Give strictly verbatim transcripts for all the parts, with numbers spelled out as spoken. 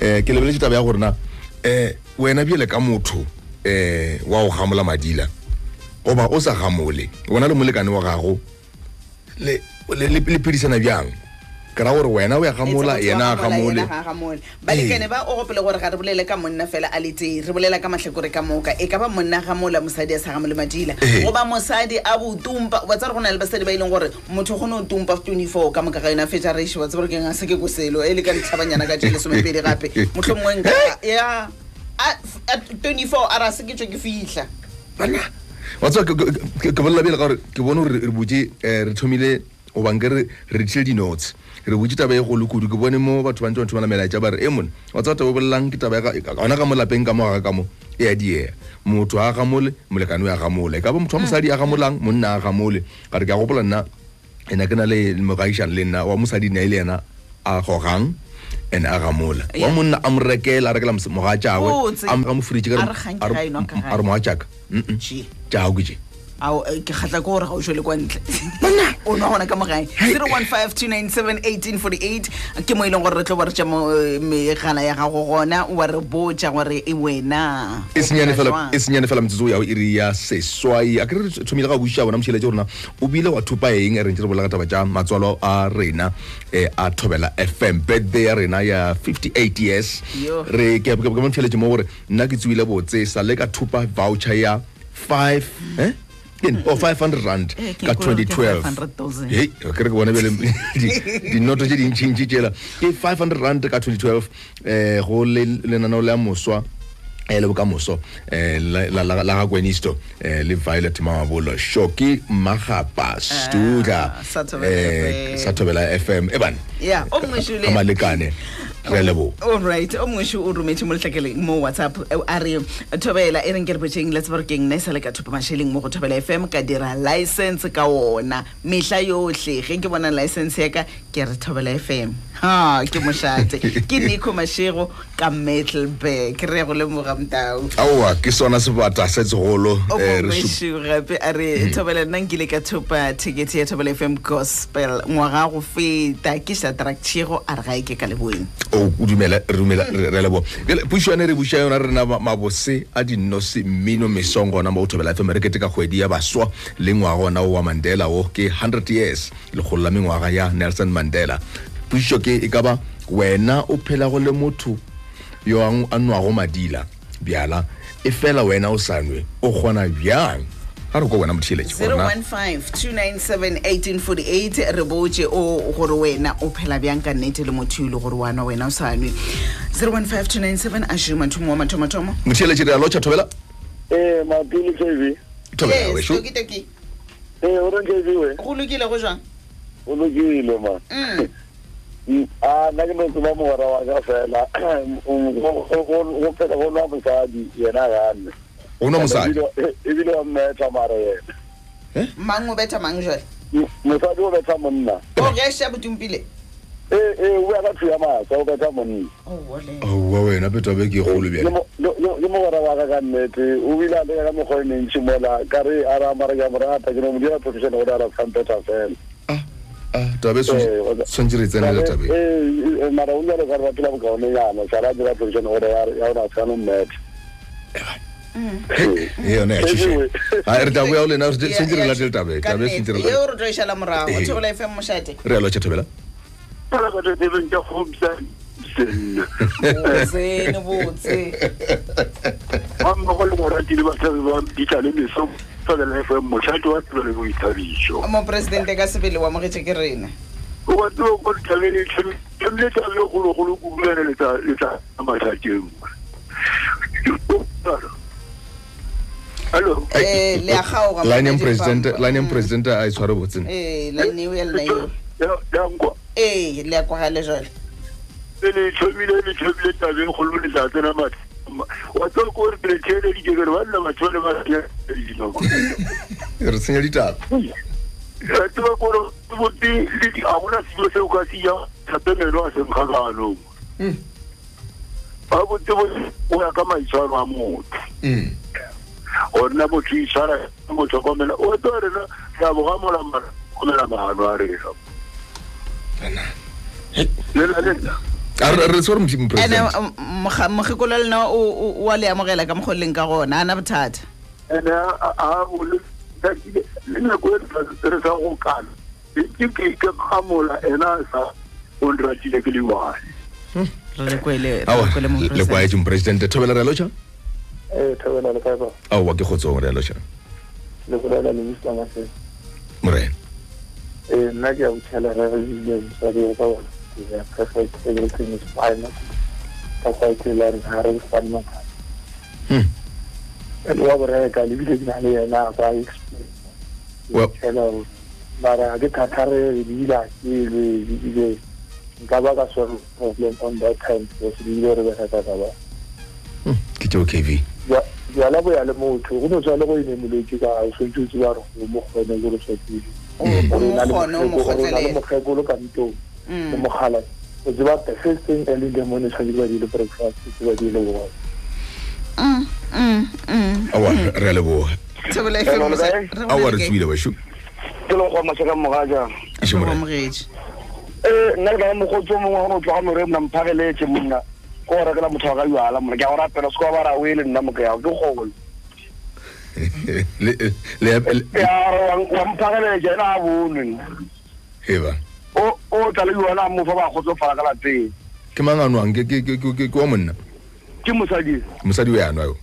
eh ke lebeletse taba ya gorena eh wena biele ka motho eh wa o gamola madila oba o sa gamole bona le molekane wa gago le le pedisana byang kana gore wena o ya gamola yena a gamole ba le kene ba o gopela gore ga re bolele ka monna fela a letse re bolela ka mahlekore ka moka e ka ba monna gamola mosadi a sa gamole madila goba mosadi a botumpa wa tsare gona le basadi ba ileng gore motho gone o tumpa twenty-four ka moka ga yena fetsa ratio wa tsare keng a seke go selo e le ka ntlhabanyana ka jelo some pedi gape motlhongwe nka ya twenty-four ara seke tshwe ke fihla bana wa tswa ke ke bolela bile gore ke bona re botse re thomile o bangere re tshedi notes re botsa ba e go lokudu ke bone mo batho ba ntse ba namela ja ba re emon wa tsa taba bollang ke taba ga ona ka molapeng ka moga ka mo e a die motho a ga mole molekano ya ga mole ka ba motho mo sadi a ga molang monna a ga mole ga re ka go bolanna ena kana le mo gaishan le nna wa mo sadi ne ile yana a gogang ena a ga mola wa monna a mrekela a rekela mo ga tjawe a mo fridge ka a re mo a tjaka mm tji tjao gije ao ke khatla go re ga o jole kwa ntle bona o nwa hona ka mogae zero one five two nine seven one eight four eight ke mo ile gore re tlo ba re tja mo me gana ya ga go gona wa re botja gore e wena isnyane fela isnyane fela mtsuzo ya o iri ya seswai a ke re thomile ga buisha bona mshile tsona o bile wa thupa eng ereng re bola ka taba tja matswalo a rena a Thobela F M birthday ya rena ya fifty-eight years re ke ke mo mshile mo gore nna ke tsuile botse sa le ka thupa voucher ya five eh or five hundred rand ka twenty twelve hey ke re go bona bele di noto je di nchinji jela ke five hundred rand ka twenty twelve eh go le lenano la moswa e le boka moso eh la la la ga gwenisto eh le Violet Mabolo shoki magapa studa eh sa Thobela F M e bana yeah o mngishule amalekane relebo all right o mngishu o rumetse mo letlakele mo WhatsApp are Thobela e reng ke re botsheng let's working nice like a thupa masheleng mo go Thobela F M ka dira license ka ona mehla yohle ge ke bona license ya ka ke re Thobela F M ha ke moshate ke Nico Mashego ka metal bag re go le mo mtao awa ke sona sebata se segolo eh re supe are Thobela nangile ka thupa ticket ya Thobela F M gospel ngwa go feta ke sa traktsego a re ga ke ka leboeng o dumela rumela relebo pushane re busha yona rena mabose a di nosi mino mesongo na mo Thobela F M re ke ka khwedi ya baswa lengwa gona o wa Mandela o ke one hundred years le kholla mengwa ya Nelson Mandela puisho ke ikaba wena o phela go le motho yo anwa go madila byala e fela wena o sanwe o gona byang ha re go wena mothiletse bona zero one five two nine seven one eight four eight re boje o gore wena o phela byang ka nnete le motho le gore wana wena o sanwe zero one five two nine seven ashuma thumo matomatomo mothiletse re a locha Thobela eh ma pili T V Thobela we sho kiteki eh o re ngeziwe go lukile go jang o lukile ma ah na ke motho ba mo wa wa ga fela o go go ke go nna mo sadi yena gane o nna mo sadi e bile o metsa mare eh mango betsa mangwe mo sadi o betsa monna o ge se butumpile eh eh o ya tshwa ma o betsa monna o wole o wa wena betwa be ke golo bjana le mo wa wa ga nnete o bile le ka mo go ne ntshimola ka re ara mara ga morata ke no mo dira professional o dira tsantsa fela ah ah tabeso sanjiri tsenela tabe eh mara unga re garba pila boka one yana sala dira position ore ya ona tsano match eh ona tshi ha rda we ole na sanjiri la delta tabe tabe sanjiri la yo ro tshala mora o Thobela F M moshate re lo tshothobela para go de even jo homsa se no botse mam go le mora di le ba tsebe ba di tsale le so Thobela F M moshate wa Thobela go itabicho mo presidente ka sebele wa mogetse ke rena o wa tlo go tlhalele tshimi le tshalo go go go le le tsa le tsa matsateng allo eh le agao ga line president line president a itshwara botsene eh line we la yo dango eh le kwa ga le jole le tshimile le tshimile tsa le go le tsa tsena matse wa tlo go re tlhalele di jere ba la matshole ba ya di go re señorita re tlo go re botse di aura silo se go sia thatene lo se mkhagalo mm ba botse bo ya ka maitshwaro a motho mm ona bo tshwara go tsokomela o tore na ya bo ga mola mara go mela ba ba re re le le re tsore mhimmi president ene mogekolo lena o wa le amogela ka mogoleng ka gona ana bothata ene a o le nna go re sa go kana ke ke ke khamola ena sa ondra tile ke liwa re go ile go le mo president le go a jim president Thobela re locha eh Thobela le ka ba a wa ke khotso re locha le go rala le minister nga se mre eh nna ke a utshela re re le sa re ba bona ya ka ka everything is fine ka ka tlhare ha re fana hm and wa re ka le bile dina le na ka experience well hello mara ga ka thare dira ke le ga ba ka so problem on that time so di re re ka ka ba hm ke tlo K V ya ya la bo ya le motho go tsoa le go ine moleki ka so tshutsi ba re mo go ne go re tsotsi o re na le mo go go lo ka ntlo Mm. Mokhala o diba the first thing early demon is already the breakfast is already the war mm mm mm awa relebo Thobela F M awa re tswile ba shu ke lo go masaka mogaja ke mo mogeje eh nna ga mo go tsoma mo go tla mo re nna mphageletse monna go re ka motho ga yala mo ke a ra pele sko ba ra wele nna mo ke a go go le le ya ra mphageletse na bone heba o o tla le yona mo fa ba go tsofala ka lateng ke mangano ang ke ke ke ke go monna ke mosadi mosadi o yana yo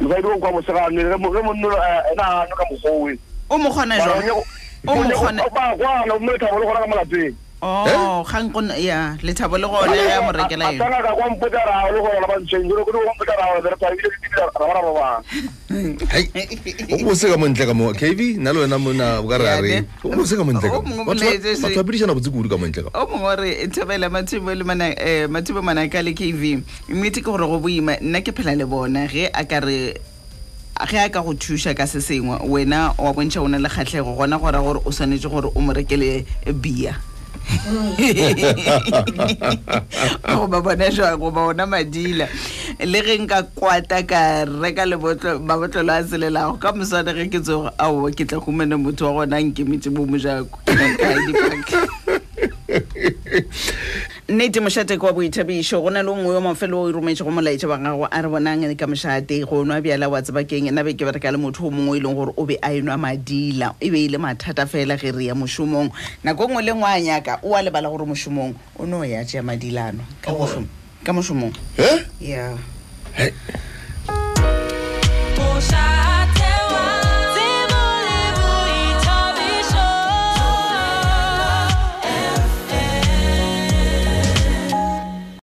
mosadi o kwa mosadi re mo re mo nna na ka mo gowe o mo khona jo o mo khona ba kwa no mo tla go gona ka malateng oh khang kon ya le thabo le gone ya mo rekela yena atla ka kwa mpotsa ra le go la ba ntsheng re go go mpotsa ra re tla ile di dira ra ra ba hey o mo se ga montle ka mo K V na lona mona o ka rare o mo se ga montle ka o tla prishana botseguru ka montle ka o mo re Thobela Mathibe le mana eh Mathibe mana ka le K V mmiti ke gore go boima nna ke phela le bona ge a ka re ge a ka go thusha ka sesengwe wena wa bontsha ona le gatlego gona gore gore o sanetse gore o mo rekele bia o ba bona jwa go bona madila le reng ka kwata ka reka le botlo ba botlo la selela ka mosana re ke tsogo a o ke tla go mena motho wa gona nke metse bo mojako ka di bank ne di moshate kwa boithabiso gona lo ngwe o mafelo o rumetse go molaitse banga go a re bonang ka moshate go nwa bjala wa tsebakeng ena be ke ba re ka le motho mongwe ileng gore o be a inwa madila e be ile mathata fela ge re ya moshomong nako ngwe le ngwa nya ka o a le bala gore moshomong o no ya tja madilano ka moshomong ka moshomong he yeah he